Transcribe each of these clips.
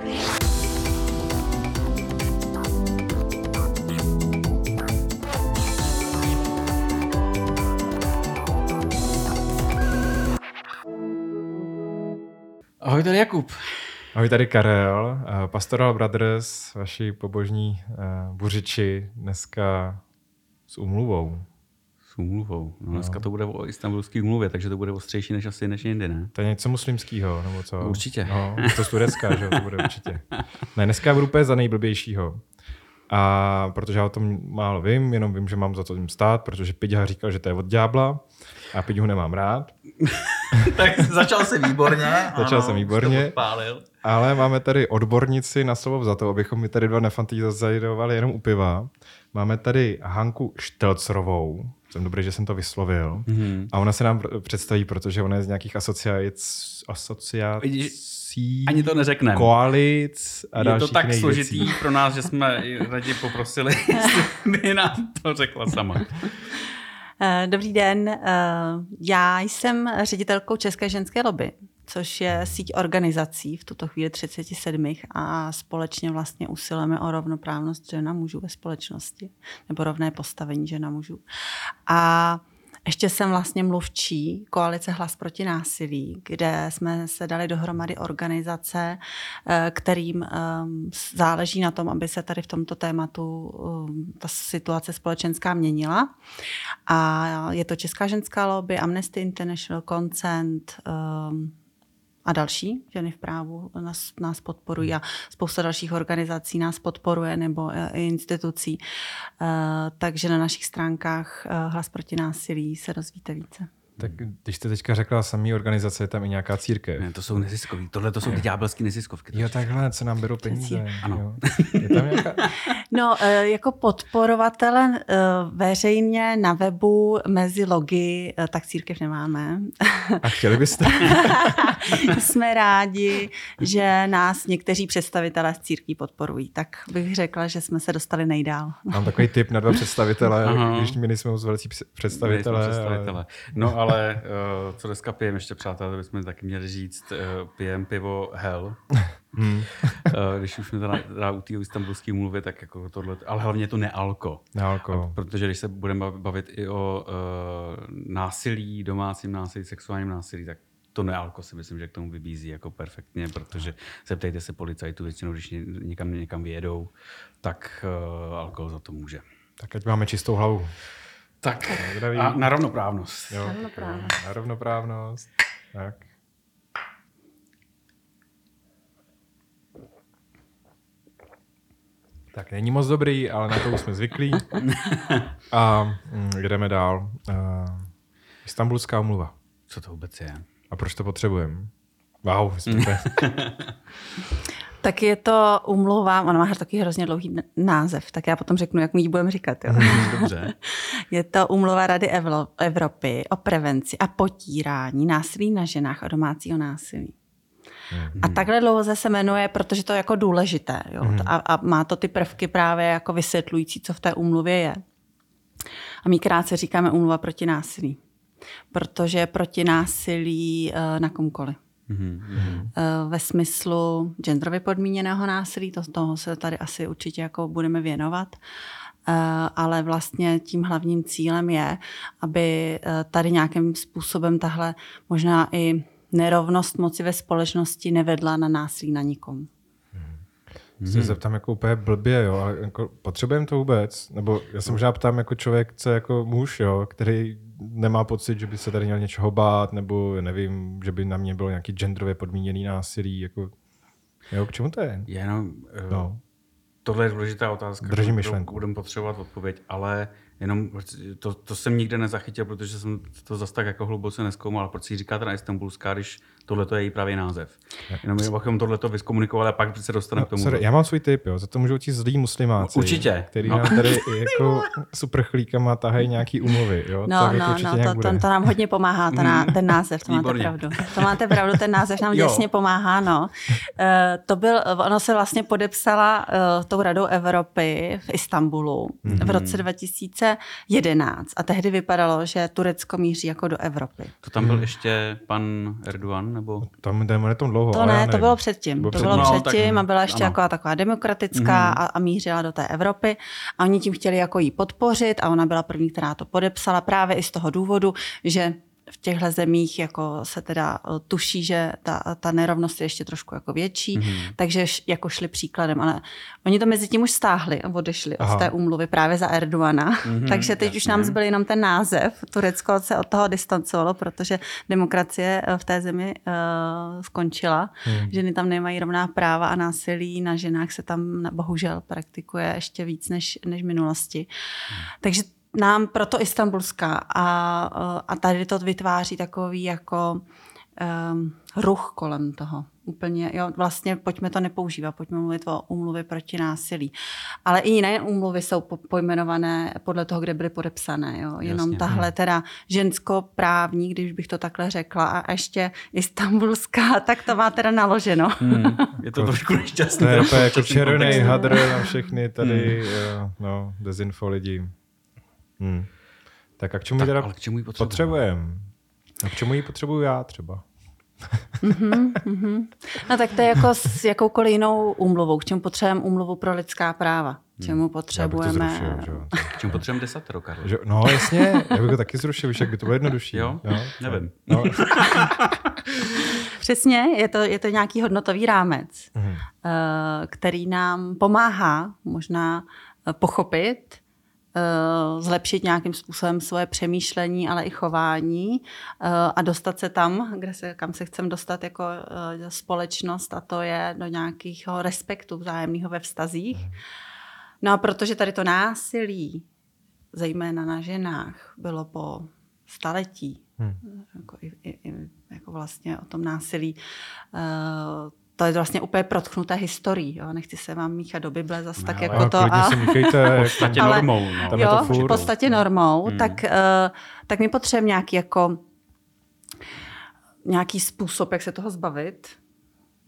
Ahoj, tady Jakub. Ahoj, tady Karel. Pastoral Brothers, vaši pobožní buřiči, dneska s úmluvou. No, dneska to bude o Istanbulské úmluvě, takže to bude ostřejší než asi než jindy, ne? To je něco muslimského, nebo co? Určitě. No, to z Turecka, že jo, to bude určitě. Ne, dneska budu úplně za nejblbějšího. A protože já o tom málo vím, jenom vím, že mám za to tím stát, protože Piďa říkal, že to je od ďábla a Piďu nemám rád. Tak začal jsem výborně, ale máme tady odbornici na slovo vzatou, abychom mi tady dva nefantazírovali jenom u piva. Máme tady Hanku Štelcrovou, jsem dobrý, že jsem to vyslovil, a ona se nám představí, protože ona je z nějakých asociací, ani to neřekneme. Koalic a dalších. Je to tak nejvěcí. Složitý pro nás, že jsme raději poprosili, jestli nám to řekla sama. Dobrý den, já jsem ředitelkou České ženské lobby, což je síť organizací v tuto chvíli 37 a společně vlastně usilujeme o rovnoprávnost žen a mužů ve společnosti, nebo rovné postavení žen a mužů. A ještě jsem vlastně mluvčí koalice Hlas proti násilí, kde jsme se dali dohromady organizace, kterým záleží na tom, aby se tady v tomto tématu ta situace společenská měnila. A je to Česká ženská lobby, Amnesty International, Consent a další. Ženy v právu nás podporují a spousta dalších organizací nás podporuje, nebo i institucí. Takže na našich stránkách Hlas proti násilí se dozvíte více. Tak když jste teďka řekla samý organizace, je tam i nějaká církev. Ne, to jsou neziskový. Tohle to jsou ty ďábelský neziskovky. Jo, takhle, co nám berou peníze. Ano. Jo. Je tam nějaká... No, jako podporovatele veřejně na webu mezi logy, tak církev nemáme. A chtěli byste? Jsme rádi, že nás někteří představitelé z církví podporují. Tak bych řekla, že jsme se dostali nejdál. Mám takový tip na dva představitele, když my nejsme moc velcí představitele. No, ale co dneska pijeme ještě, přátelé, to bychom taky měli říct, pijeme pivo Hell. Když už jsme teda u té Istanbulské úmluvy, tak jako tohle, ale hlavně to nealko. Protože když se budeme bavit i o násilí, domácím násilí, sexuálním násilí, tak to nealko si myslím, že k tomu vybízí jako perfektně, protože se ptejte se policajtů, většinou když někam vyjedou, tak alkohol za to může. Tak ať máme čistou hlavu. Tak, a na rovnoprávnost. Jo, na rovnoprávnost. Tak. Tak, není moc dobrý, ale na to už jsme zvyklí. A jdeme dál. Istanbulská úmluva. Co to vůbec je? A proč to potřebujeme? Wow, super. Tak je to úmluva, ona má taky hrozně dlouhý název, tak já potom řeknu, jak my ji budeme říkat. Jo? Dobře. Je to úmluva Rady Evropy o prevenci a potírání násilí na ženách a domácího násilí. A takhle dlouho se jmenuje, protože to je jako důležité. Jo? A má to ty prvky právě jako vysvětlující, co v té úmluvě je. A my krátce říkáme úmluva proti násilí, protože je proti násilí na komkoliv. Ve smyslu genderově podmíněného násilí, toho se tady asi určitě jako budeme věnovat, ale vlastně tím hlavním cílem je, aby tady nějakým způsobem tahle možná i nerovnost moci ve společnosti nevedla na násilí na nikomu. Se zeptám jako úplně blbě, jo, ale jako potřebujeme to vůbec? Nebo já se možná ptám jako člověk, co jako muž, jo, který nemá pocit, že by se tady měl něčeho bát, nebo nevím, že by na mě bylo nějaký genderově podmíněný násilí, jako, jo, k čemu to je? Jenom, no. Tohle je důležitá otázka, kterou budeme potřebovat odpověď, ale jenom to jsem nikde nezachytil, protože jsem to zase tak jako hluboce nezkoumal, proč si říká teda Istanbulská, když tohleto je její právě název. Jenom abychom tohleto vyskomunikovali a pak se dostaneme k tomu. Sorry, já mám svůj tip, jo, za to můžou ti zlí muslimáci, určitě, který nám tady jako superchlíkama tahají nějaký umluvy. Jo? No, tak to nám hodně pomáhá, ten název, to máte pravdu. To máte pravdu, ten název nám děsně pomáhá. No. Ono se vlastně podepsala tou Radou Evropy v Istanbulu v roce 2000. 2011 a tehdy vypadalo, že Turecko míří jako do Evropy. To tam byl ještě pan Erdogan? Nebo? Tam jdeme tom dlouho. To ne, to bylo předtím. To bylo předtím, a byla ještě jako taková demokratická a mířila do té Evropy a oni tím chtěli jako jí podpořit a ona byla první, která to podepsala právě i z toho důvodu, že v těchto zemích jako se teda tuší, že ta nerovnost je ještě trošku jako větší, takže jako šli příkladem, ale oni to mezi tím už stáhli a odešli od té úmluvy právě za Erdogana, takže teď už nám zbyl jenom ten název. Turecko se od toho distancovalo, protože demokracie v té zemi skončila, ženy tam nemají rovná práva a násilí na ženách se tam bohužel praktikuje ještě víc než v minulosti. Takže nám proto Istanbulská a tady to vytváří takový jako ruch kolem toho. Úplně, jo, vlastně pojďme to nepoužívat, pojďme mluvit o úmluvě proti násilí. Ale i jiné úmluvy jsou pojmenované podle toho, kde byly podepsané. Jo. Jenom jasně, tahle teda ženskoprávní, když bych to takhle řekla, a ještě Istanbulská, tak to má teda naloženo. Je to trošku nešťastné. Ne, to je jako červený hadr na všechny tady dezinfo lidí. Tak a k čemu teda potřebujeme? A k čemu ji potřebuju já třeba? No tak to je jako s jakoukoliv jinou úmluvou. K čemu potřebujeme úmluvu pro lidská práva? K čemu potřebujeme... Zrušil, k čemu potřebujeme 10 rok? No jasně, já bych to taky zrušil, však by to bylo jednodušší. Jo? Nevím. No. Přesně, je to nějaký hodnotový rámec, který nám pomáhá možná pochopit, zlepšit nějakým způsobem svoje přemýšlení, ale i chování a dostat se tam, kam se chcem dostat jako společnost, a to je do nějakého respektu vzájemného ve vztazích. No a protože tady to násilí, zejména na ženách, bylo po staletí, jako vlastně o tom násilí, to je vlastně úplně protchnuté historií. Jo? Nechci se vám míchat do Bible zase tak jako to. A... Míchejte, ale normou, no. Jo, to v podstatě normou. Tak my potřebujeme nějaký způsob, jak se toho zbavit,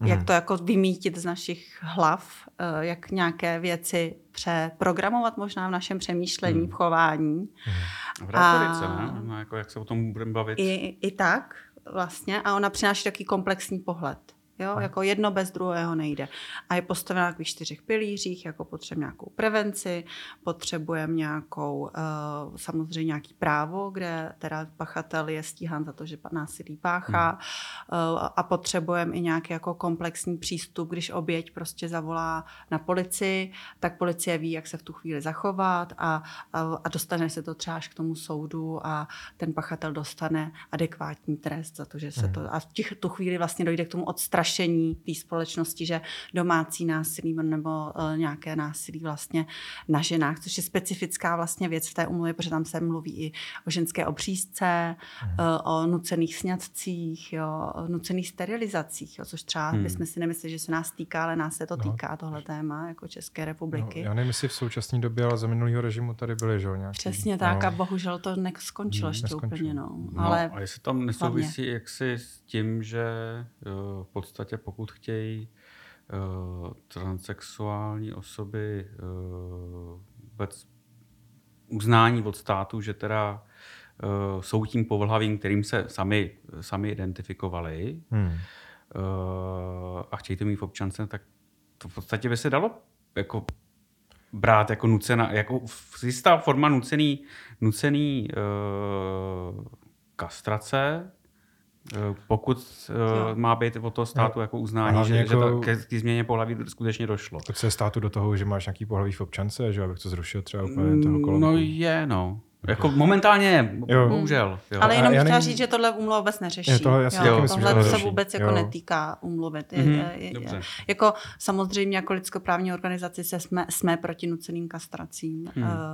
jak to jako vymítit z našich hlav, jak nějaké věci přeprogramovat možná v našem přemýšlení, v chování. Jako jak se o tom budeme bavit. I tak vlastně. A ona přináší takový komplexní pohled. Jo, jako jedno bez druhého nejde. A je postavena na 4 pilířích, jako potřebujeme nějakou prevenci, potřebujeme nějakou, samozřejmě nějaký právo, kde teda pachatel je stíhán za to, že násilí páchá, a potřebujeme i nějaký jako komplexní přístup, když oběť prostě zavolá na policii, tak policie ví, jak se v tu chvíli zachovat a dostane se to třeba až k tomu soudu a ten pachatel dostane adekvátní trest za to, že se to... A v tu chvíli vlastně dojde k tomu odstrašení té společnosti, že domácí násilí nebo nějaké násilí vlastně na ženách, což je specifická vlastně věc v té úmluvě, protože tam se mluví i o ženské obřízce, o nucených sňatcích, o nucených sterilizacích, což třeba bychom si nemysleli, že se nás týká, ale nás se to týká, tohle téma jako České republiky. Já nevím, jestli v současné době, ale za minulého režimu tady byly, že jo, nějaký. Přesně tak, a bohužel to neskončilo ještě úplně. Ale a jestli tam nesouvisí jaksi s tím, že v podstatě pokud chtějí transsexuální osoby vůbec uznání od státu, že teda jsou tím pohlavím, kterým se sami identifikovali, a chtějí to mít v občance, tak to v podstatě by se dalo jako brát jako nucená, jako jistá forma nucený kastrace, pokud má být od toho státu jako uznání, že k té změně pohlaví skutečně došlo. Tak se státu do toho, že máš nějaký pohlaví v občance, že abych to zrušil třeba úplně toho kolonku. Jako momentálně, bohužel. Ale jenom chtěla říct, že tohle úmluva vůbec neřeší. Tohle se vůbec jako netýká úmluvy. Jako samozřejmě jako lidskoprávní organizaci jsme proti nuceným kastracím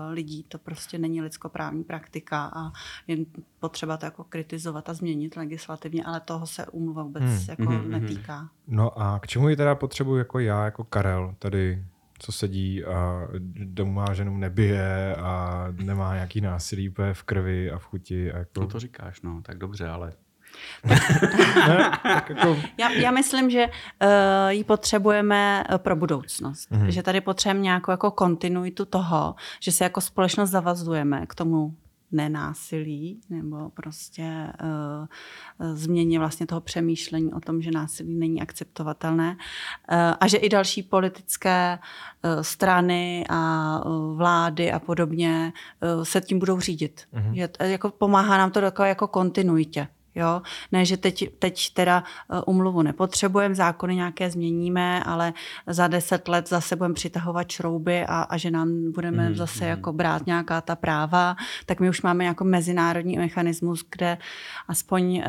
lidí. To prostě není lidskoprávní praktika a je potřeba to jako kritizovat a změnit legislativně, ale toho se úmluva vůbec jako netýká. No a k čemu ji teda potřebuji jako já, jako Karel tady, co sedí a doma ženu nebije a nemá nějaký násilí v krvi a v chuti. A jako... No to říkáš, no tak dobře, ale Já myslím, že ji potřebujeme pro budoucnost. Mm-hmm. Že tady potřebujeme nějakou jako kontinuitu toho, že se jako společnost zavazujeme k tomu nenásilí nebo prostě změně vlastně toho přemýšlení o tom, že násilí není akceptovatelné a že i další politické strany a vlády a podobně se tím budou řídit. Mm-hmm. Že, jako pomáhá nám to takové jako kontinuitě. Jo? Ne, že teď teda umluvu nepotřebujeme, zákony nějaké změníme, ale za 10 let zase budeme přitahovat šrouby a že nám budeme zase jako brát nějaká ta práva, tak my už máme nějaký mezinárodní mechanismus, kde aspoň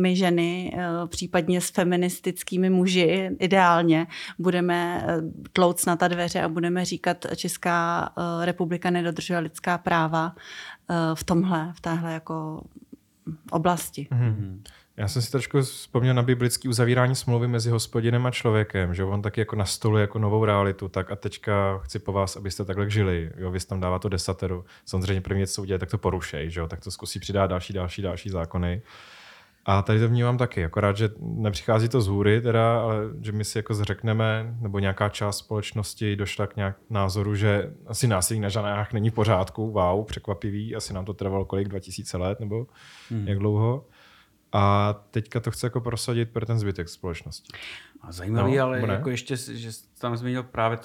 my ženy, případně s feministickými muži, ideálně budeme tlouct na ta dveře a budeme říkat, Česká republika nedodržuje lidská práva v téhle jako oblasti. Mm-hmm. Já jsem si trošku vzpomněl na biblické uzavírání smlouvy mezi Hospodinem a člověkem, že on taky jako nastoluje jako novou realitu, tak a teďka chci po vás, abyste takhle žili, jo, vy jste tam dává to 10. Samozřejmě první něco udělají, tak to porušej, že jo, tak to zkusí přidat další zákony. A tady to vnímám taky, akorát, že nepřichází to z hůry teda, ale že my si jako zřekneme, nebo nějaká část společnosti došla k nějak názoru, že asi násilí na ženách není v pořádku, wow, překvapivý, asi nám to trvalo kolik, 2000 let, nebo jak dlouho. A teďka to chce jako prosadit pro ten zbytek společnosti. A zajímavý, no, ale jako ještě, že tam zmínil právě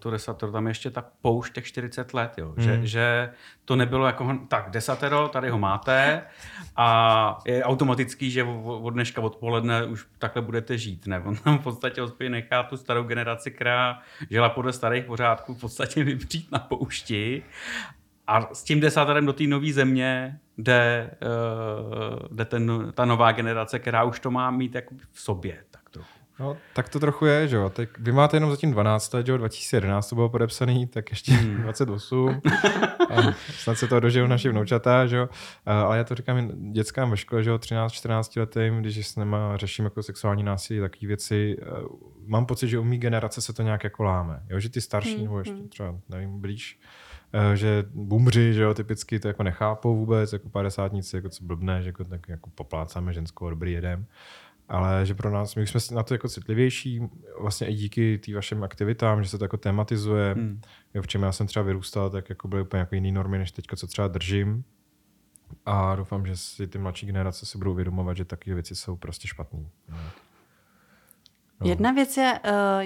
to desatero, tam je ještě ta poušť těch 40 let, jo. Že to nebylo jako, tak desatero, tady ho máte a je automatický, že od dneška odpoledne už takhle budete žít, ne? On tam v podstatě hospodin nechá tu starou generaci, která žila podle starých pořádků, v podstatě vybřít na poušti a s tím desaterem do té nové země jde ta nová generace, která už to má mít jako v sobě. Tak trochu. No, tak to trochu je, že jo. Teď vy máte jenom zatím 12 let, že jo, 2011 to bylo podepsaný, tak ještě 28. A snad se toho dožijou naši vnoučata, že jo. Ale já to říkám dětskám ve škole, že jo, 13-14 letým, když s nima řeším jako sexuální násilí, takové věci, mám pocit, že u mý generace se to nějak jako láme, jo, že ty starší, nebo ještě třeba, nevím, blíž, že boomři, že jo, typicky to jako nechápou vůbec, jako padesátníci, jako co blbne, že jako, tak jako poplácáme ženskou, dobrý jedem. Ale že pro nás, my jsme na to jako citlivější, vlastně i díky tý vašim aktivitám, že se to jako tematizuje. Jo, v čem já jsem třeba vyrůstal, tak jako byly úplně jako jiný normy, než teďka, co třeba držím. A doufám, že si ty mladší generace se budou uvědomovat, že takové věci jsou prostě špatný. No. No.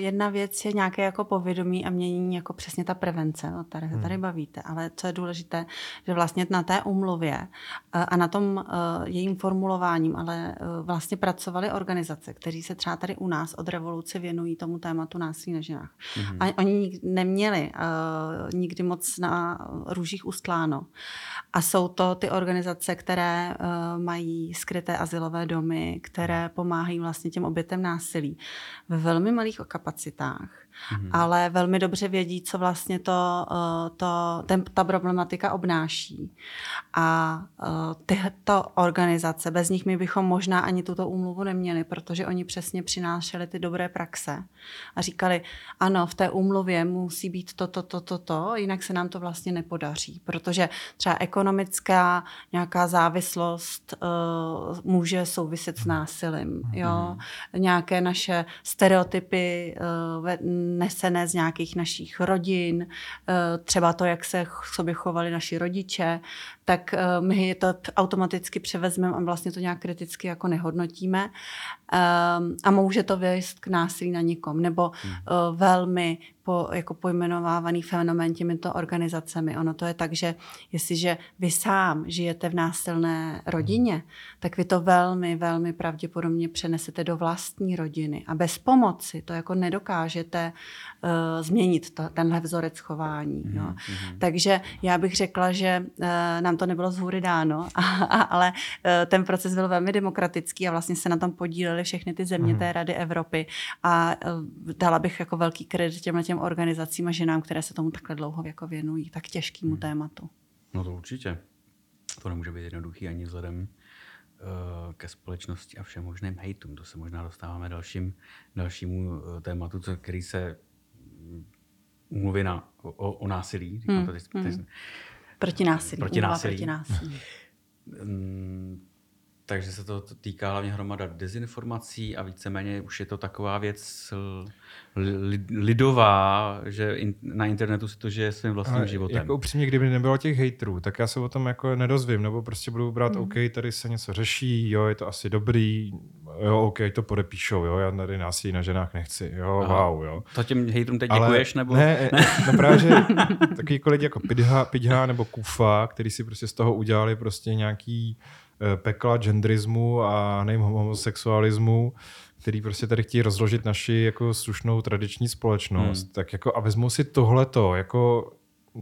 Jedna věc je nějaké jako povědomí a mění jako přesně ta prevence, o které se tady bavíte, ale co je důležité, že vlastně na té úmluvě a na tom jejím formulováním, ale vlastně pracovaly organizace, kteří se třeba tady u nás od revoluce věnují tomu tématu násilí na ženách. A oni neměli nikdy moc na růžích ustláno. A jsou to ty organizace, které mají skryté azylové domy, které pomáhají vlastně těm obětem násilí ve velmi malých kapacitách, ale velmi dobře vědí, co vlastně ta problematika obnáší. A tyto organizace, bez nich my bychom možná ani tuto úmluvu neměli, protože oni přesně přinášeli ty dobré praxe a říkali, ano, v té úmluvě musí být to, jinak se nám to vlastně nepodaří, protože třeba ekonomická nějaká závislost může souviset s násilím. Jo? Nějaké naše stereotypy nesené z nějakých našich rodin, třeba to, jak se k sobě chovali naši rodiče, tak my je to automaticky převezmeme a vlastně to nějak kriticky jako nehodnotíme. A může to vést k násilí na někom. Nebo velmi jako pojmenovávaný fenomén těmito organizacemi. Ono to je tak, že jestliže vy sám žijete v násilné rodině, tak vy to velmi, velmi pravděpodobně přenesete do vlastní rodiny. A bez pomoci to jako nedokážete změnit, tenhle vzorec chování. No. Takže já bych řekla, že nám to nebylo z hůry dáno, ale ten proces byl velmi demokratický a vlastně se na tom podílely všechny ty země té Rady Evropy. A dala bych jako velký kredit těm organizacím a ženám, které se tomu takhle dlouho jako věnují, tak těžkému tématu. No to určitě. To nemůže být jednoduchý ani vzhledem ke společnosti a všem možným hejtům. To se možná dostáváme dalšímu tématu, který se mluví o násilí. Proti násilí. Proti násilí. Takže se to týká hlavně hromada dezinformací a víceméně už je to taková věc lidová, že na internetu si to žije svým vlastním životem. Jako upřímně, kdyby nebylo těch hejterů, tak já se o tom jako nedozvím, nebo prostě budu brát, OK, tady se něco řeší, jo, je to asi dobrý, jo, OK, to podepíšou, jo, já tady násilí na ženách nechci, jo, aha, wow, jo. To těm hejterům teď děkuješ, nebo? Ne, no právě, že takový lidi jako Pidha nebo Kufa, který si prostě z toho udělali prostě nějaký pekla genderismu a nevím, homosexualismu, který prostě tady chtějí rozložit naši jako slušnou tradiční společnost. Tak jako a vezmu si tohleto, jako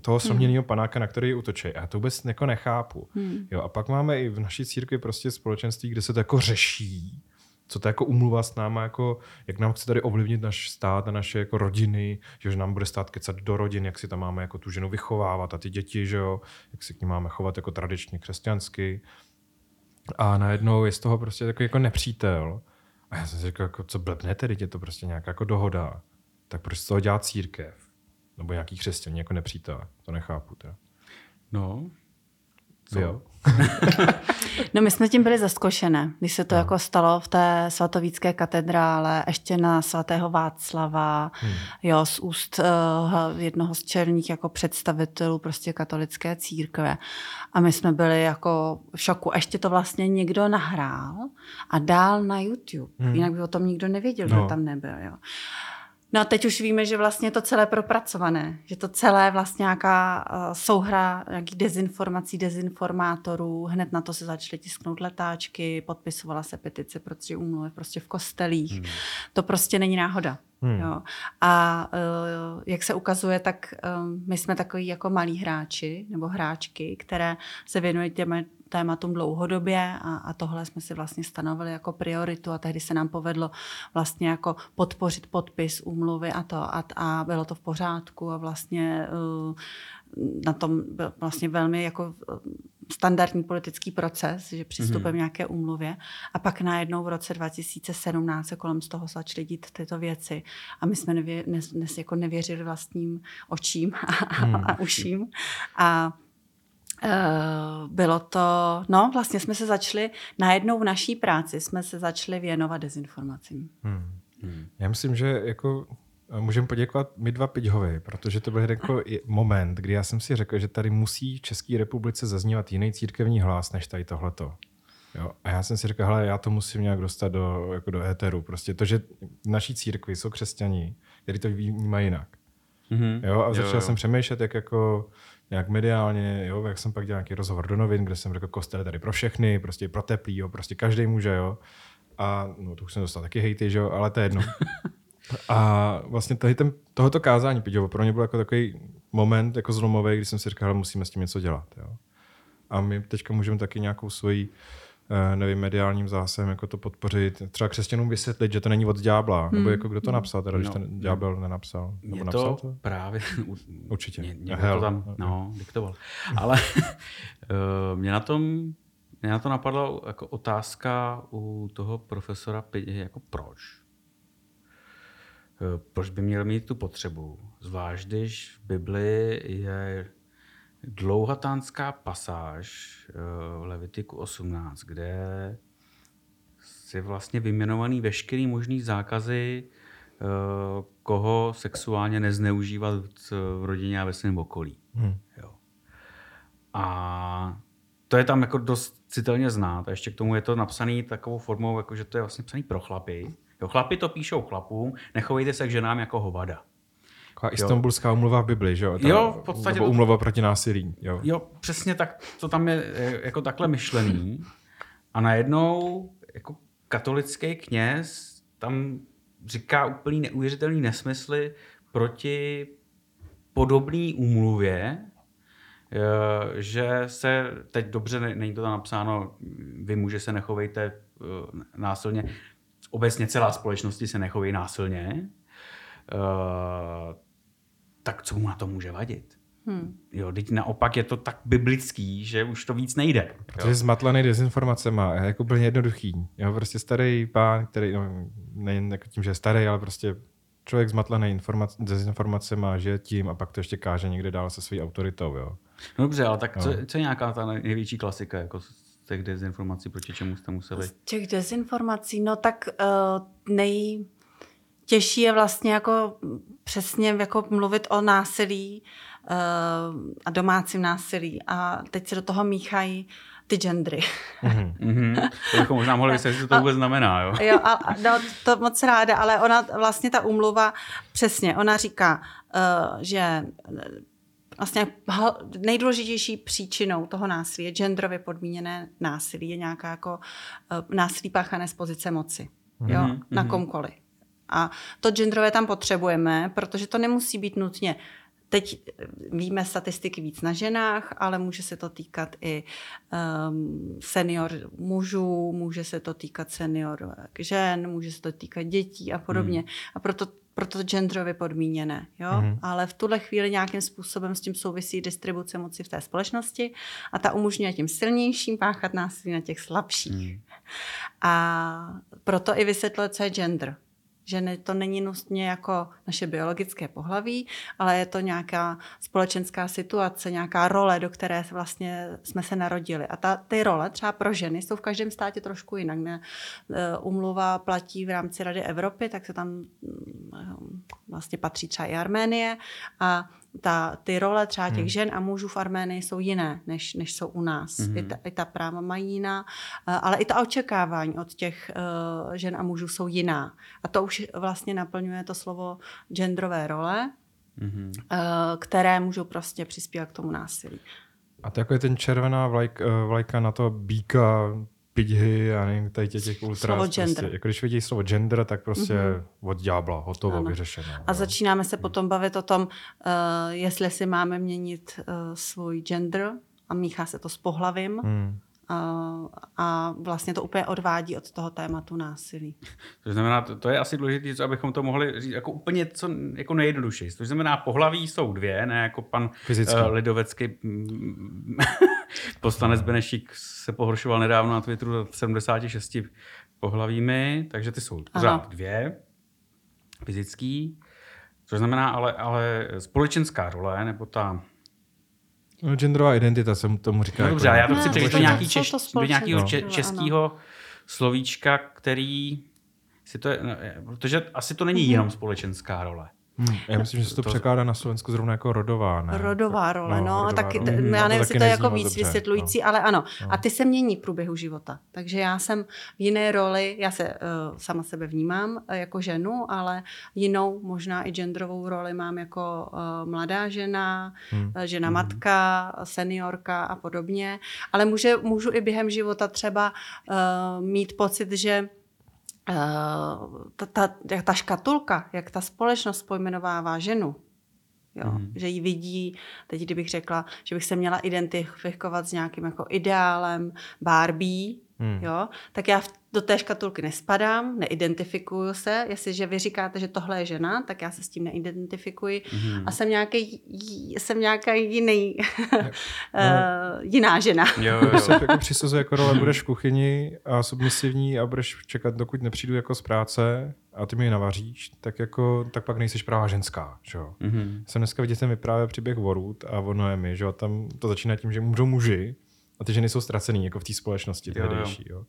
toho sroměnýho panáka, na který útočí. Já to vůbec jako nechápu. Jo, a pak máme i v naší církvi prostě společenství, kde se to jako řeší. Co to jako umluva s náma, jako, jak nám chce tady ovlivnit náš stát a naše jako rodiny, že nám bude stát kecat do rodin, jak si tam máme jako tu ženu vychovávat a ty děti, že jo, jak si k nim máme chovat jako tradičně křesťansky. A najednou je z toho prostě takový jako nepřítel. A já jsem si říkal, jako, co blbne tedy, je to prostě nějaká jako dohoda. Tak proč z toho dělá církev? Nebo nějaký křesťaní jako nepřítel. To nechápu teda. No. Co? Jo. No my jsme tím byli zaskočené, když se to jako stalo v té svatovícké katedrále, ještě na svatého Václava, jo, z úst jednoho z čelních jako představitelů prostě katolické církve. A my jsme byli jako v šoku. Ještě to vlastně někdo nahrál a dál na YouTube. Jinak by o tom nikdo nevěděl, kdo tam nebyl, jo. No a teď už víme, že vlastně to celé propracované, že to celé vlastně nějaká souhra nějakých dezinformací, dezinformátorů, hned na to se začaly tisknout letáčky, podpisovala se petice pro 3 úmluvy prostě v kostelích. To prostě není náhoda. Jo. A jak se ukazuje, tak my jsme takový jako malí hráči nebo hráčky, které se věnují tématům dlouhodobě a tohle jsme si vlastně stanovili jako prioritu a tehdy se nám povedlo vlastně jako podpořit podpis úmluvy a to a bylo to v pořádku a vlastně na tom byl vlastně velmi jako standardní politický proces, že přistupujeme nějaké úmluvě a pak najednou v roce 2017 se kolem z toho začaly dít tyto věci a my jsme jako nevěřili vlastním očím a uším a bylo to, no vlastně jsme se začali, najednou v naší práci jsme se začali věnovat dezinformacím. Já myslím, že jako můžeme poděkovat my dva Pidhovi, protože to byl jako moment, kdy já jsem si řekl, že tady musí v České republice zaznívat jiný církevní hlas, než tady tohleto. Jo? A já jsem si řekl, hele, já to musím nějak dostat do éteru. Prostě to, že v naší církvi jsou křesťaní, kteří to vnímají jinak. Jo? A začal jsem přemýšlet, jak jako nějak mediálně, jo, jak jsem pak dělal nějaký rozhovor do novin, kde jsem řekl, kostel tady pro všechny, prostě pro teplý, jo, prostě každý může, jo. A no, to už jsem dostal taky hejty, jo, ale to je jedno. A vlastně tohoto kázání, Pidhovo, pro mě byl jako takový moment jako zlomový, kdy jsem si říkal, musíme s tím něco dělat, jo. A my teďka můžeme taky nějakou svojí, nevím, mediálním zásahem jako to podpořit, třeba křesťanům vysvětlit, že to není od ďábla, nebo jako kdo to napsal, teda, když ten ďábel nenapsal. Nebo napsal to právě určitě. Někdo to tam diktoval. Ale mě na to napadla jako otázka u toho profesora Pidhy, jako proč? Proč by měl mít tu potřebu? Zvlášť, když v Bibli je dlouhatánská pasáž v Levitiku 18, kde je vlastně vyjmenovaný veškerý možný zákazy, koho sexuálně nezneužívat v rodině a ve svém okolí. Jo. A to je tam jako dost citelně znát. A ještě k tomu je to napsané takovou formou, jako že to je vlastně psaný pro chlapy. Jo, chlapi to píšou chlapům, nechovejte se k ženám jako hovada. Taková Istanbulská úmluva v Bibli, že jo? Jo, v podstatě. Nebo úmluva proti násilí. Jo, přesně tak, to tam je jako takhle myšlený. A najednou jako katolický kněz tam říká úplně neuvěřitelný nesmysly proti podobné úmluvě, že se, teď dobře, není to tam napsáno, vy muži se nechovejte násilně, obecně celá společnosti se nechoví násilně, tak co mu na to může vadit? Jo, teď naopak je to tak biblický, že už to víc nejde. Protože zmatlaný dezinformacema je jako úplně jednoduchý. Jo, prostě starý pán, který nejen jako tím, že je starý, ale prostě člověk zmatlaný dezinformacema, žije tím a pak to ještě káže někde dál se svojí autoritou. Jo. No dobře, ale tak co je nějaká ta největší klasika? Jako těch dezinformací, proti čemu jste museli? Z těch dezinformací, no tak nejtěžší je vlastně jako přesně jako mluvit o násilí a domácím násilí. A teď se do toho míchají ty gendry. To bychom možná mohli vysvětlit, co to vůbec znamená. Jo, no, to moc ráda, ale ona vlastně ta úmluva, přesně, ona říká, že vlastně nejdůležitější příčinou toho násilí je genderově podmíněné násilí, je nějaká jako násilí páchané z pozice moci. Jo? Na komkoliv. A to genderové tam potřebujeme, protože to nemusí být nutně. Teď víme statistiky víc na ženách, ale může se to týkat i senior mužů, může se to týkat senior žen, může se to týkat dětí a podobně. A proto genderově podmíněné. Jo? Ale v tuhle chvíli nějakým způsobem s tím souvisí distribuce moci v té společnosti a ta umožňuje tím silnějším páchat násilí na těch slabších. A proto i vysvětluje, co je gender. Že ne, to není nutně jako naše biologické pohlaví, ale je to nějaká společenská situace, nějaká role, do které vlastně jsme se narodili. A ty role třeba pro ženy jsou v každém státě trošku jinak. Úmluva platí v rámci Rady Evropy, tak se tam vlastně patří třeba i Arménie. A ty role třeba těch žen a mužů v Arménii jsou jiné, než jsou u nás. I ta práva mají jiná, ale i ta očekávání od těch žen a mužů jsou jiná. A to už vlastně naplňuje to slovo genderové role, které můžou prostě přispívat k tomu násilí. A to jako je ten červená vlajka na to býka, pidhy a nevím, tady těch ultras. Prostě, jako když vidí slovo gender, tak prostě od ďábla, hotovo, ano. Vyřešeno. A začínáme se potom bavit o tom, jestli si máme měnit svůj gender a míchá se to s pohlavím. A vlastně to úplně odvádí od toho tématu násilí. To znamená, to je asi důležité, abychom to mohli říct jako úplně co jako nejjednodušeji. To znamená, pohlaví jsou dvě, ne jako pan lidovecký poslanec Benešik se pohoršoval nedávno na Twitteru 76 pohlavími, takže ty jsou pořád dvě, fyzický. To znamená, ale společenská role, nebo ta no, genderová identita se tomu říká. No, dobře, jako, já to chci převědět do nějakého českého slovíčka, který si to je, no, protože asi to není jenom společenská role. Já myslím, že se to překládá na Slovensku zrovna jako rodová, ne? Rodová role, no taky, já nevím, jestli to je jako víc vysvětlující, ale ano. A ty se mění v průběhu života, takže já jsem v jiné roli, já se sama sebe vnímám jako ženu, ale jinou možná i genderovou roli mám jako mladá žena, žena matka, seniorka a podobně, ale můžu i během života třeba mít pocit, že ta škatulka, jak ta společnost pojmenovává ženu, jo? Že ji vidí, teď kdybych řekla, že bych se měla identifikovat s nějakým jako ideálem Barbie, jo? Tak já do té škatulky nespadám, neidentifikuju se, jestliže vy říkáte, že tohle je žena, tak já se s tím neidentifikuji a jsem nějaká jiný, jiná žena. Jo. Se jako přisuzuje jako role, budeš v kuchyni a submisivní a budeš čekat, dokud nepřijdu jako z práce a ty mi ji navaříš, tak pak nejseš prává ženská. Že? Jsem dneska viděl, jsem vyprávěl příběh Vorud a ono je mi, že tam to začíná tím, že můžou muži a ty ženy jsou ztracený jako v té společnosti tehdejší. Jo.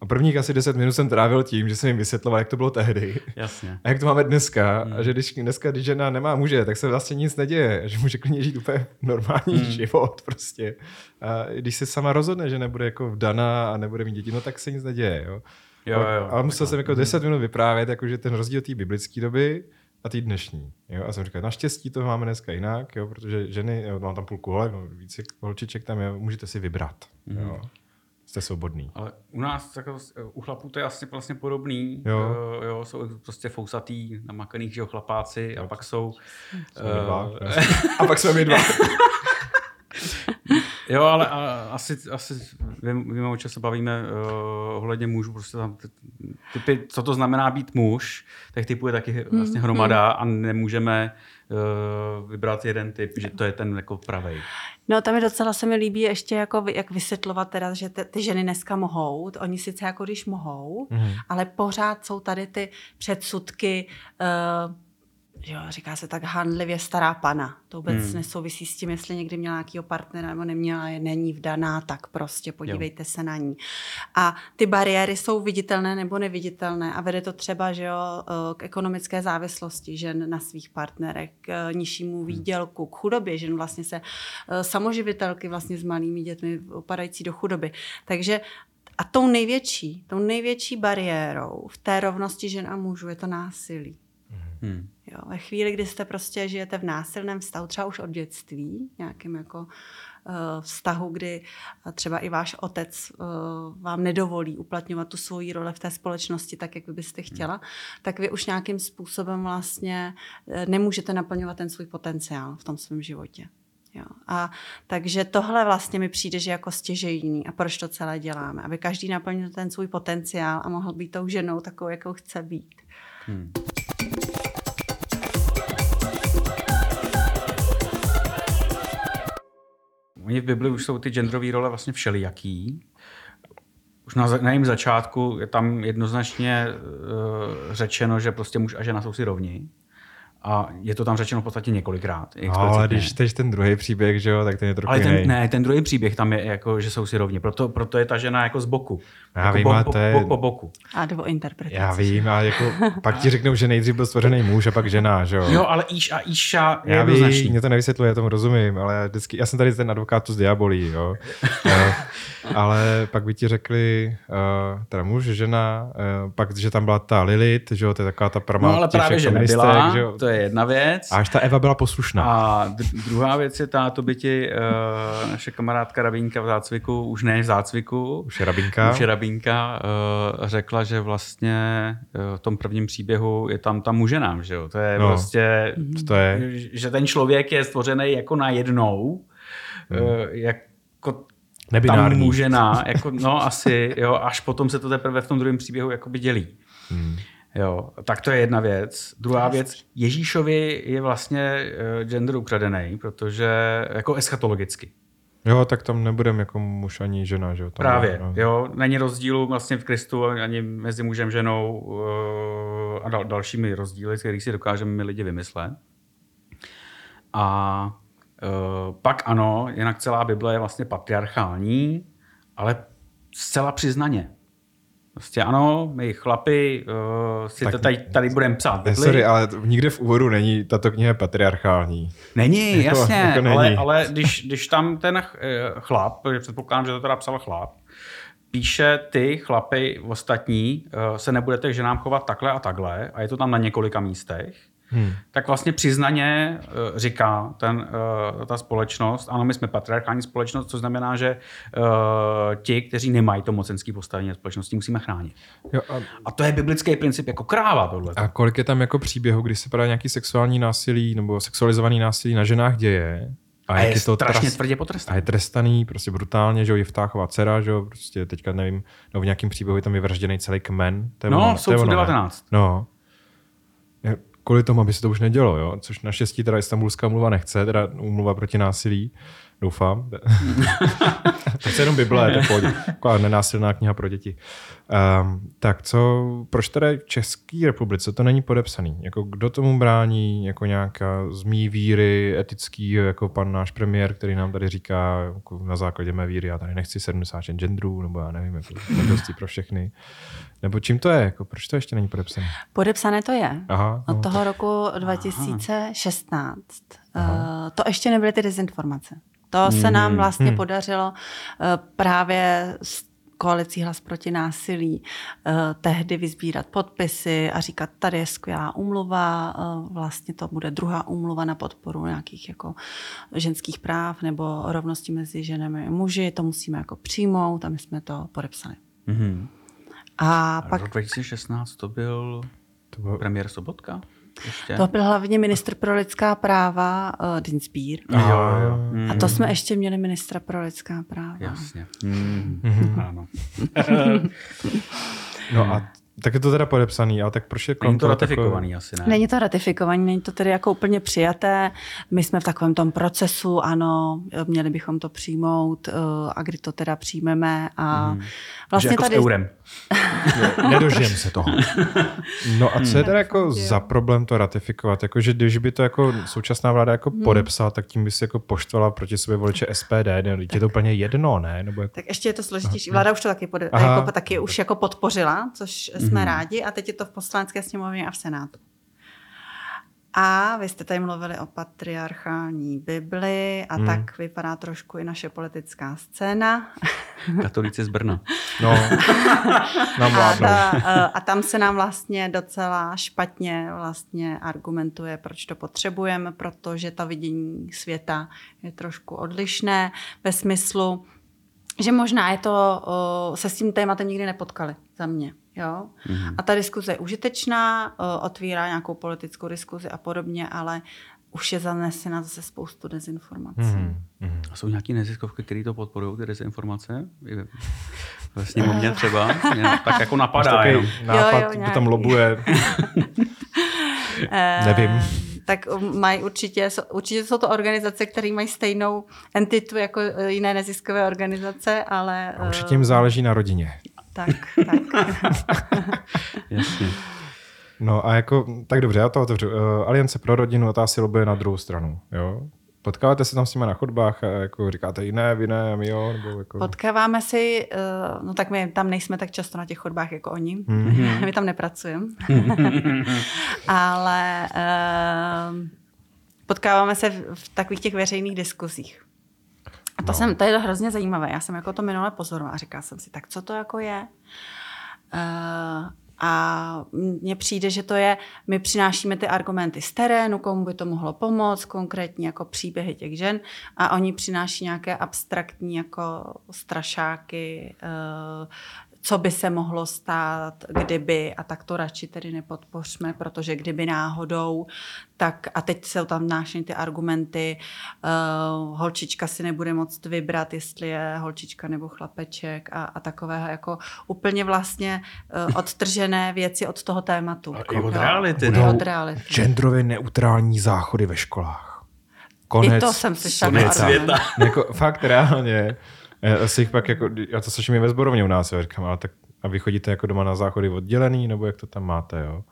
A prvních asi 10 minut jsem trávil tím, že jsem jim vysvětloval, jak to bylo tehdy. Jasně. A jak to máme dneska. A že když žena nemá muže, tak se vlastně nic neděje. Že může klidně žít úplně normální život prostě. A když se sama rozhodne, že nebude jako vdaná a nebude mít děti, no tak se nic neděje. Jo, ale musel jsem jako 10 minut vyprávět, jako, že ten rozdíl té biblické doby a té dnešní. Jo? A jsem říkal, naštěstí to máme dneska jinak, jo? Protože ženy, mám tam půlku holek, víc holčiček tam je, můžete si vybrat. Jo? Jste svobodný. Ale u nás, jako, u chlapů to je asi vlastně podobný. Jo, jsou prostě fousatý, namakaný, že chlapáci a pak jsou dva. A pak jsme my dva. Jo, ale asi víme, o čem se bavíme ohledně mužů, prostě tam typy, co to znamená být muž, tak typů je taky vlastně hromada a nemůžeme vybrat jeden typ, že to je ten jako pravej. No tam je docela, se mi líbí ještě jako, jak vysvětlovat teda, že ty ženy dneska mohou, oni sice jako když mohou, ale pořád jsou tady ty předsudky, jo, říká se tak handlivě stará pana. To vůbec nesouvisí s tím, jestli někdy měla nějakýho partnera nebo neměla, není vdaná, tak prostě podívejte se na ní. A ty bariéry jsou viditelné nebo neviditelné a vede to třeba, že jo, k ekonomické závislosti žen na svých partnerech, k nižšímu výdělku, k chudobě žen, vlastně se samoživitelky vlastně s malými dětmi opadající do chudoby. Takže a tou největší bariérou v té rovnosti žen a mužů je to násilí. Jo, ve chvíli, kdy jste prostě žijete v násilném vztahu, třeba už od dětství, nějakým jako vztahu, kdy třeba i váš otec vám nedovolí uplatňovat tu svoji roli v té společnosti tak, jak vy byste chtěla, tak vy už nějakým způsobem vlastně nemůžete naplňovat ten svůj potenciál v tom svém životě. Jo. A takže tohle vlastně mi přijde, že jako stěžejní a proč to celé děláme, aby každý naplnil ten svůj potenciál a mohl být tou ženou takovou, jakou chce být. Oni v Bibli už jsou ty genderové role vlastně všelijaký. Už na jejím začátku je tam jednoznačně řečeno, že prostě muž a žena jsou si rovni. A je to tam řečeno v podstatě několikrát. No, ale když teď ten druhý příběh, že jo, tak ten je trochu jiný. Ale ten druhý příběh tam je jako, že jsou si rovni. Proto je ta žena jako z boku. Bok po boku. A nebo interpretace. Já vím, a jako pak ti řeknou, že nejdřív byl stvořený muž a pak žena, že jo. Jo, ale Iš a Iša je jednoznačný. Mě to nevysvětluje, já tomu rozumím, ale vždycky, já jsem tady ten advokát z diabolí, jo. Ale pak by ti řekli, teda muž, žena, pak, že tam byla ta Lilith, že jo, to je taková ta pramá těch feministek, že jo. To je jedna věc. A až ta Eva byla poslušná. A druhá věc je ta, to by ti naše kamarádka rabínka v zácviku, už ne v zácviku, už je rabínka, řekla, že vlastně v tom prvním příběhu je tam ta muženám, že jo. To je prostě, že ten člověk je stvořený jako najednou, jako nebinární. Tam mužená, jako, no asi, jo, až potom se to teprve v tom druhém příběhu jakoby dělí. Jo, tak to je jedna věc. Druhá věc, Ježíšovi je vlastně gender ukradený, protože jako eschatologicky. Jo, tak tam nebudeme jako muž ani žena, že jo? Tam právě, no. Jo, není rozdílu vlastně v Kristu ani mezi mužem, ženou a dalšími rozdíly, které si dokážeme my lidi vymyslet. A pak ano, jinak celá Bible je vlastně patriarchální, ale zcela přiznaně. Prostě ano, my chlapi si tak, to tady budeme psát. Ne, sorry, ale nikde v úvodu není tato kniha patriarchální. Není, jako, jasně, jako není. Ale když tam ten chlap, předpokládám, že to teda psal chlap, píše ty chlapy ostatní, se nebudete k ženám chovat takhle a takhle, a je to tam na několika místech, tak vlastně přiznaně říká ta společnost, ano, my jsme patriarchální společnost, co znamená, že ti, kteří nemají to mocenské postavení společnosti, musíme chránit. Jo, a to je biblický princip jako kráva tohle. A kolik je tam jako příběhu, kdy se právě nějaký sexuální násilí nebo sexualizovaný násilí na ženách děje? A je to strašně tvrdě potrestaný. A je trestaný prostě brutálně, že jo, Jeftáchova dcera, že jo, prostě teďka nevím, no v nějakém příběhu je tam vyvražděný celý kmen. No, jsou 19. No. Kvůli tomu, aby se to už nedělo, jo? Což naštěstí teda Istanbulská úmluva nechce, teda úmluva proti násilí, doufám. To je jenom Bible, to je pohodě. Taková nenásilná kniha pro děti. Tak co, proč teda v České republice to není podepsaný? Jako, kdo tomu brání? Jako nějaká z mý víry etický, jako pan náš premiér, který nám tady říká, jako na základě mé víry, já tady nechci 76 genderů, nebo já nevím, jako nedosti pro všechny. Nebo čím to je? Jako, proč to ještě není podepsané? Podepsané to je. Aha, no, od toho roku 2016. To ještě nebyly ty dezinformace. To se nám vlastně podařilo právě koalicí Hlas proti násilí tehdy vyzbírat podpisy a říkat, tady je skvělá úmluva, vlastně to bude druhá úmluva na podporu nějakých jako ženských práv nebo rovnosti mezi ženami a muži, to musíme jako přijmout a my jsme to podepsali. A pak... Rok 2016 to byl premiér Sobotka? Ještě? To byl hlavně ministr pro lidská práva Dinsbír. A to jsme ještě měli ministra pro lidská práva. Jasně. Ano. No a Tak je to teda podepsaný, ale tak proč je kontra? Není to ratifikovaný takový... asi, ne? Není to ratifikovaný, není to tedy jako úplně přijaté. My jsme v takovém tom procesu, ano, měli bychom to přijmout a kdy to teda přijmeme a vlastně jako tady... s eurem. Nedožijem se toho. No a co je teda jako za problém to ratifikovat? Jakože když by to jako současná vláda jako podepsala, tak tím by si jako poštvala proti sobě voliče SPD. Je to úplně jedno, ne? Nebo jako... Tak ještě je to složitější. Vláda už to taky, taky už jako podpořila, což jsme rádi a teď je to v poslanecké sněmovně a v Senátu. A vy jste tady mluvili o patriarchální Bibli a tak vypadá trošku i naše politická scéna. Katolíci z Brna. No, nám vládnou. A tam se nám vlastně docela špatně vlastně argumentuje, proč to potřebujeme, protože to vidění světa je trošku odlišné ve smyslu, že možná je to, se s tím tématem nikdy nepotkali za mě. Jo? A ta diskuze je užitečná, otvírá nějakou politickou diskuzi a podobně, ale už je zanesena zase spoustu dezinformací. A jsou nějaké neziskovky, které to podporují, ty dezinformace? Ve sněmovně třeba? Tak jako napadá. Nápad, kdo tam lobuje. Nevím. Tak mají určitě jsou to organizace, které mají stejnou entitu jako jiné neziskové organizace, ale... A určitě jim záleží na rodině. Tak. Jasně. No a jako, tak dobře, já to otevřu. Aliance pro rodinu, ta asi lobuje na druhou stranu, jo? Potkáváte se tam s nimi na chodbách a jako říkáte jiné, vy ne, my jo? Nebo jako... Potkáváme si, no tak my tam nejsme tak často na těch chodbách jako oni. My tam nepracujeme. Ale potkáváme se v takových těch veřejných diskuzích. A to, to je hrozně zajímavé. Já jsem jako to minule pozorovala a říkala jsem si, tak co to jako je? A mně přijde, že to je, my přinášíme ty argumenty z terénu, komu by to mohlo pomoct, konkrétně jako příběhy těch žen a oni přináší nějaké abstraktní jako strašáky, co by se mohlo stát, kdyby, a tak to radši tedy nepodpořme, protože kdyby náhodou, tak a teď jsou tam vnášeny ty argumenty, holčička si nebude moct vybrat, jestli je holčička nebo chlapeček a takového jako úplně vlastně odtržené věci od toho tématu. A i od reality. Genderově neutrální záchody ve školách. Konec, i to jsem slyšela. Konec světa. Jako, fakt reálně. Já to slyším i ve zborovně u nás, jo, říkám, ale tak, a vy chodíte jako doma na záchody oddělený, nebo jak to tam máte, jo?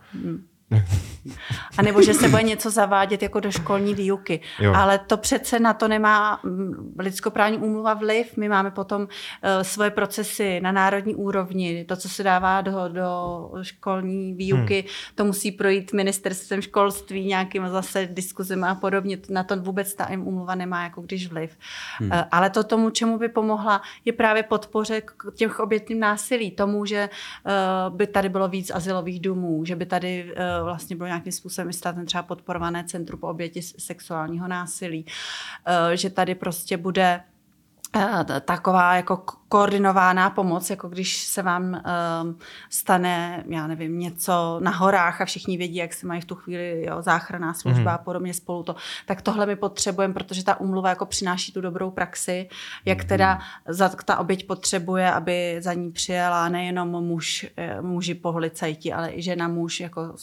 A nebo že se bude něco zavádět jako do školní výuky. Jo. Ale to přece na to nemá lidskoprávní úmluva vliv. My máme potom svoje procesy na národní úrovni. To, co se dává do školní výuky, to musí projít ministerstvem školství, nějakým zase diskuzem a podobně. Na to vůbec ta úmluva nemá jako když vliv. Ale to tomu, čemu by pomohla, je právě podpoře těch obětním násilí. Tomu, že by tady bylo víc azylových domů, že by tady vlastně bylo nějakým způsobem státem třeba podporované Centrum pro oběti sexuálního násilí, že tady prostě bude taková jako koordinovaná pomoc, jako když se vám stane, já nevím, něco na horách a všichni vědí, jak se mají v tu chvíli, jo, záchranná služba a podobně spolu to. Tak tohle my potřebujeme, protože ta úmluva jako přináší tu dobrou praxi, jak teda ta oběť potřebuje, aby za ní přijela nejenom muži policajti, ale i žena muž, jako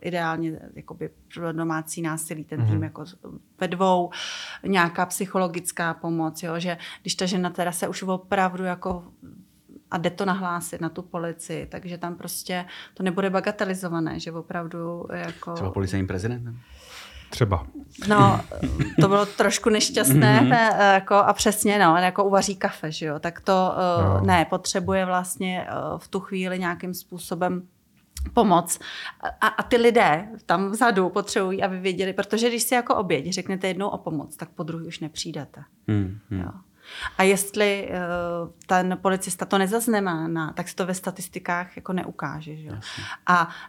ideálně jakoby domácí násilí, ten tým jako ve dvou, nějaká psychologická pomoc, jo, že když ta žena teda se už opravdu jako a jde to nahlásit na tu policii, takže tam prostě to nebude bagatelizované, že opravdu jako... Třeba policejním prezidentem? Třeba. No, to bylo trošku nešťastné jako, a přesně, no, jako uvaří kafe, že jo, tak to ne, potřebuje vlastně v tu chvíli nějakým způsobem pomoc. A ty lidé tam vzadu potřebují, aby věděli, protože když si jako oběť řeknete jednou o pomoc, tak po druhý už nepřijdete. Jo. A jestli ten policista to nezaznamená, tak se to ve statistikách jako neukáže. Že?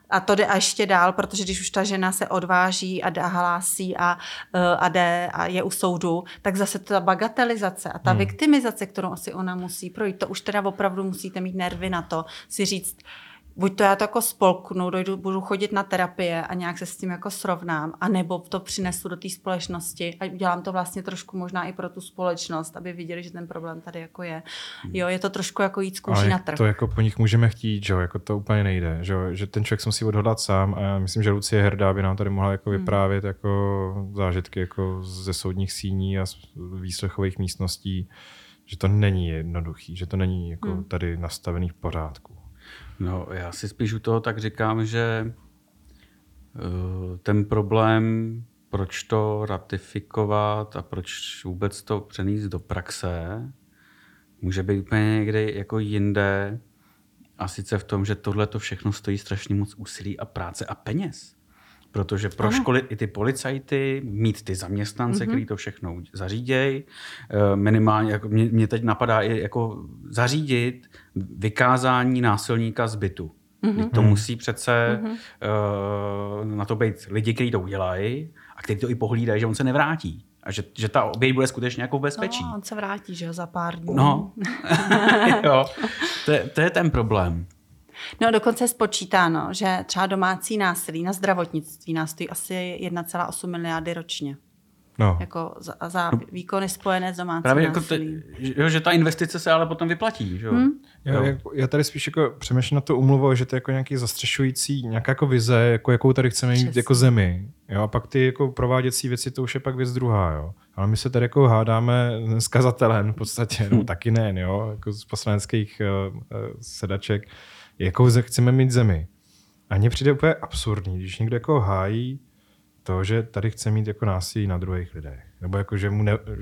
A to jde ještě dál, protože když už ta žena se odváží a hlásí a jde a je u soudu, tak zase ta bagatelizace a ta viktimizace, kterou asi ona musí projít, to už teda opravdu musíte mít nervy na to si říct, buď to já to jako spolknu, budu chodit na terapie a nějak se s tím jako srovnám, anebo to přinesu do té společnosti a udělám to vlastně trošku možná i pro tu společnost, aby viděli, že ten problém tady jako je. Jo, je to trošku jako jít z kůží na trh. To jako po nich můžeme chtít, že jo, jako to úplně nejde, že jo, že ten člověk se musí odhodlat sám a já myslím, že Lucie je hrdá, aby nám tady mohla jako vyprávět jako zážitky jako ze soudních síní a z výslechových místností, že to není jednoduchý, že to není jako tady nastavený v pořádku. No, já si spíš u toho tak říkám, že ten problém, proč to ratifikovat a proč vůbec to přenést do praxe, může být úplně někde jako jinde, a sice v tom, že tohle to všechno stojí strašně moc úsilí a práce a peněz. Protože proškolit i ty policajty, mít ty zaměstnance, který to všechno zaříděj, minimálně, jako mě teď napadá i jako zařídit vykázání násilníka z bytu. To musí přece na to být lidi, kteří to udělají a kteří to i pohlídají, že on se nevrátí. A že ta oběť bude skutečně jako v bezpečí. No, on se vrátí, že jo, za pár dnů. No, jo. To je ten problém. No, dokonce je spočítáno, že třeba domácí násilí na zdravotnictví nás stojí asi 1,8 miliardy ročně. No. Jako za výkony spojené s domácí násilí. Jako že ta investice se ale potom vyplatí. Že? Já tady spíš jako přemýšlím na tu umluvu, že to je jako nějaký zastřešující, nějaká jako vize, jako jakou tady chceme mít jako zemi. Jo? A pak ty jako prováděcí věci, to už je pak věc druhá. Jo? Ale my se tady jako hádáme s kazatelem v podstatě, no taky ne, jo? Jako z poslaneckých sedaček. Jakou chceme mít zemi. A mně přijde úplně absurdní, když někdo jako hájí to, že tady chce mít jako násilí na druhých lidech. Nebo jako, že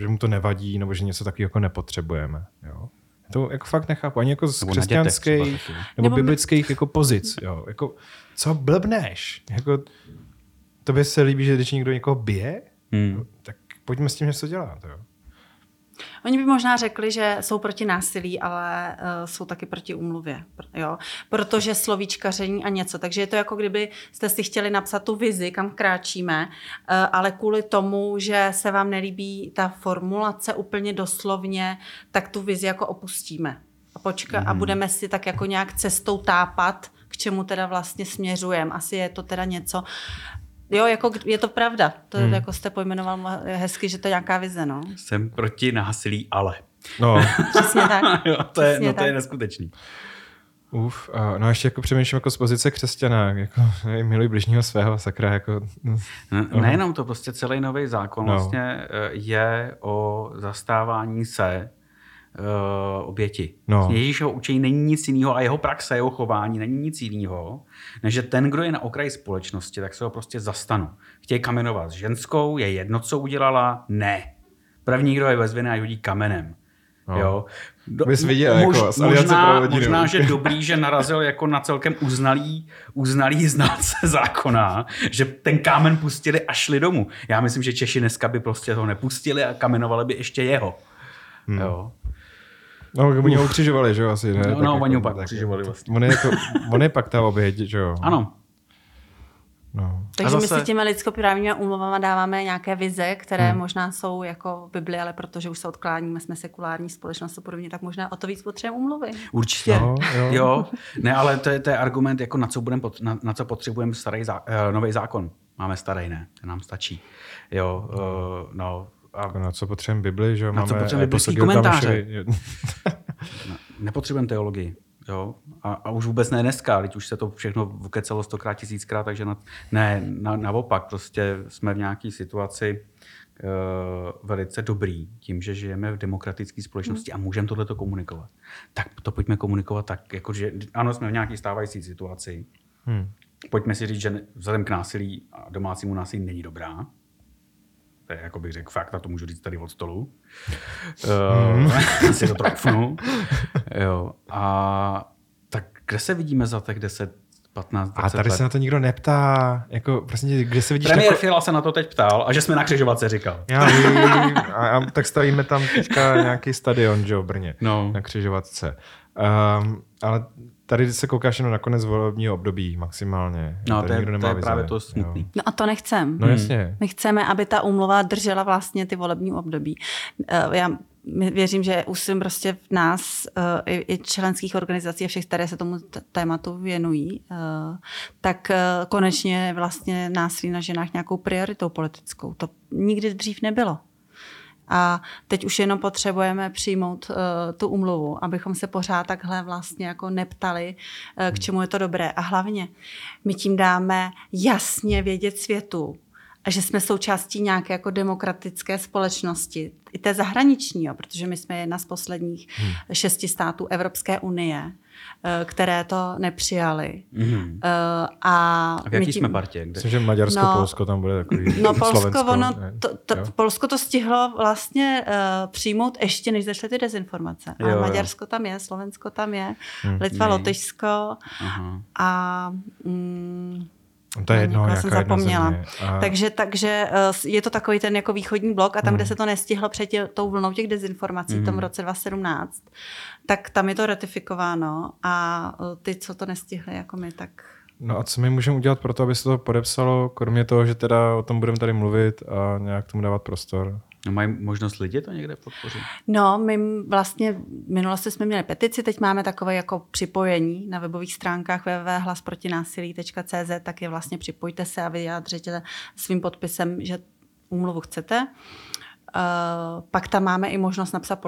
mu to nevadí, nebo že něco takového jako nepotřebujeme. Jo? To jako fakt nechápu. Ani jako z křesťanských nebo biblických jako pozic. Jo? Jako, co blbneš? Jako, tobě se líbí, že když někdo někoho bije? No, tak pojďme s tím něco dělat. Jo? Oni by možná řekli, že jsou proti násilí, ale jsou taky proti úmluvě, jo? Protože slovíčkaření a něco. Takže je to jako kdyby jste si chtěli napsat tu vizi, kam kráčíme, ale kvůli tomu, že se vám nelíbí ta formulace úplně doslovně, tak tu vizi jako opustíme a a budeme si tak jako nějak cestou tápat, k čemu teda vlastně směřujeme. Asi je to teda něco... Jo, jako je to pravda. To jako jste pojmenoval hezky, že to je nějaká vize, no. Jsem proti násilí, ale. No. Přesně tak. Jo, to je neskutečný. No ještě jako přemýšlím jako z pozice křesťana, jako miluji bližního svého, sakra, jako... No. Nejenom to, prostě celý nový zákon vlastně je o zastávání se oběti. No. Ježíšovo učení není nic jiného a jeho praxe, jeho chování není nic jiného, než že ten, kdo je na okraji společnosti, tak se ho prostě zastanu. Chtějí kamenovat s ženskou, je jedno, co udělala, ne. První, kdo je vezvine, a hodí kamenem. No. Jo. Viděl, jako, možná, že dobrý, že narazil jako na celkem uznalý znalce zákona, že ten kámen pustili a šli domů. Já myslím, že Češi dneska by prostě toho nepustili a kamenovali by ještě jeho. Jo. No, oni ho ukřižovali, že jo, asi, ne? No, oni ho pak ukřižovali vlastně. On je pak ta oběť, že jo? Ano. No. Takže my si těmi lidskoprávními úmluvami dáváme nějaké vize, které možná jsou jako Bibli, ale protože už se odkláníme, jsme sekulární společnost a podobně, tak možná o to víc potřebujeme úmluvy. Určitě. No, jo. Ne, ale to je argument, jako na co potřebujeme nový zákon. Máme starý, ne? Ten nám stačí. Jo, A na co potřebujeme Bibli, že jo? Máme biblický komentáře. Nepotřebujeme teologii. Jo? A už vůbec ne dneska, teď už se to všechno vukecelo 100x, 1000x, takže naopak. Prostě jsme v nějaké situaci velice dobrý tím, že žijeme v demokratické společnosti a můžeme tohleto komunikovat. Tak to pojďme komunikovat tak, jakože ano, jsme v nějaké stávající situaci. Pojďme si říct, že vzhledem k násilí a domácímu násilí není dobrá. To je, jako bych řekl, fakt, a to můžu říct tady od stolu. Si to trofnu. Jo. A tak kde se vidíme za těch 10, 15, 20 let? A tady se na to nikdo neptá. Jako, prostě, kde se vidíš... Premiér Fiala se na to teď ptal a že jsme na křižovatce, říkal. Tak stavíme tam teďka nějaký stadion, že jo, v Brně. No. Na křižovatce. Ale tady se koukáš jenom na konec volebního období maximálně. No, to je právě to smutný. Jo. No a to nechcem. No jasně. My chceme, aby ta úmluva držela vlastně ty volební období. Já věřím, že už jsem prostě v nás i členských organizací a všech, které se tomu tématu věnují, tak konečně vlastně násilí na ženách nějakou prioritou politickou. To nikdy dřív nebylo. A teď už jenom potřebujeme přijmout tu úmluvu, abychom se pořád takhle vlastně jako neptali, k čemu je to dobré. A hlavně my tím dáme jasně vědět světu, že jsme součástí nějaké jako demokratické společnosti, i té zahraniční, protože my jsme jedna z posledních 6 států Evropské unie, které to nepřijaly. A v jaký jsme partě? Myslím, že Maďarsko, Polsko tam bude takový. No Polsko, Polsko to stihlo vlastně přijmout ještě, než zašly ty dezinformace. A Maďarsko tam je, Slovensko tam je, Litva, Lotyšsko a... To je jedno, jsem zapomněla. Takže je to takový ten jako východní blok a tam, kde se to nestihlo před tou vlnou těch dezinformací v tom roce 2017, tak tam je to ratifikováno a ty, co to nestihli, jako my, tak... No a co my můžeme udělat pro to, aby se to podepsalo, kromě toho, že teda o tom budeme tady mluvit a nějak tomu dávat prostor? No, mají možnost lidi to někde podpořit? No, my vlastně v minulosti jsme měli petici, teď máme takové jako připojení na webových stránkách www.hlasprotinasilí.cz, tak je vlastně připojte se a vyjádřete svým podpisem, že úmluvu chcete. Pak tam máme i možnost napsat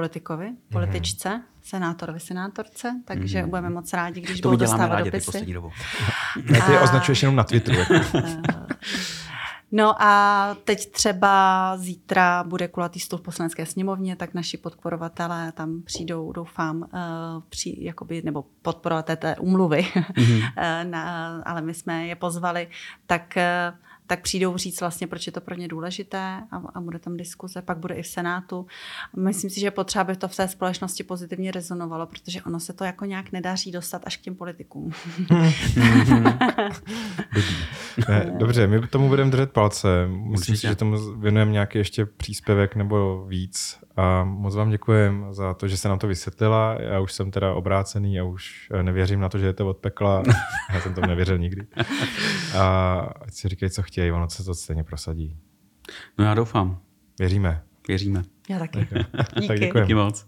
političce, senátorovi, senátorce, takže budeme moc rádi, když budou dostávat dopisy. To uděláme rádi ty. Ty označuješ jenom na Twitteru. No a teď třeba zítra bude kulatý stůl v Poslanecké sněmovně, tak naši podporovatelé tam přijdou, doufám, nebo podporovatelé té umluvy, ale my jsme je pozvali, tak přijdou říct vlastně, proč je to pro ně důležité a bude tam diskuze, pak bude i v Senátu. Myslím si, že potřeba by to v té společnosti pozitivně rezonovalo, protože ono se to jako nějak nedaří dostat až k těm politikům. Dobře, my tomu budeme držet palce. Myslím si, že tomu věnujeme nějaký ještě příspěvek nebo víc. A moc vám děkujem za to, že se nám to vysvětlila. Já už jsem teda obrácený a už nevěřím na to, že je to od pekla. Já jsem tomu nevěřil nikdy. A ať si říkají, co chtějí, ono se to stejně prosadí. No já doufám. Věříme. Já taky. Tak děkujem. Díky moc.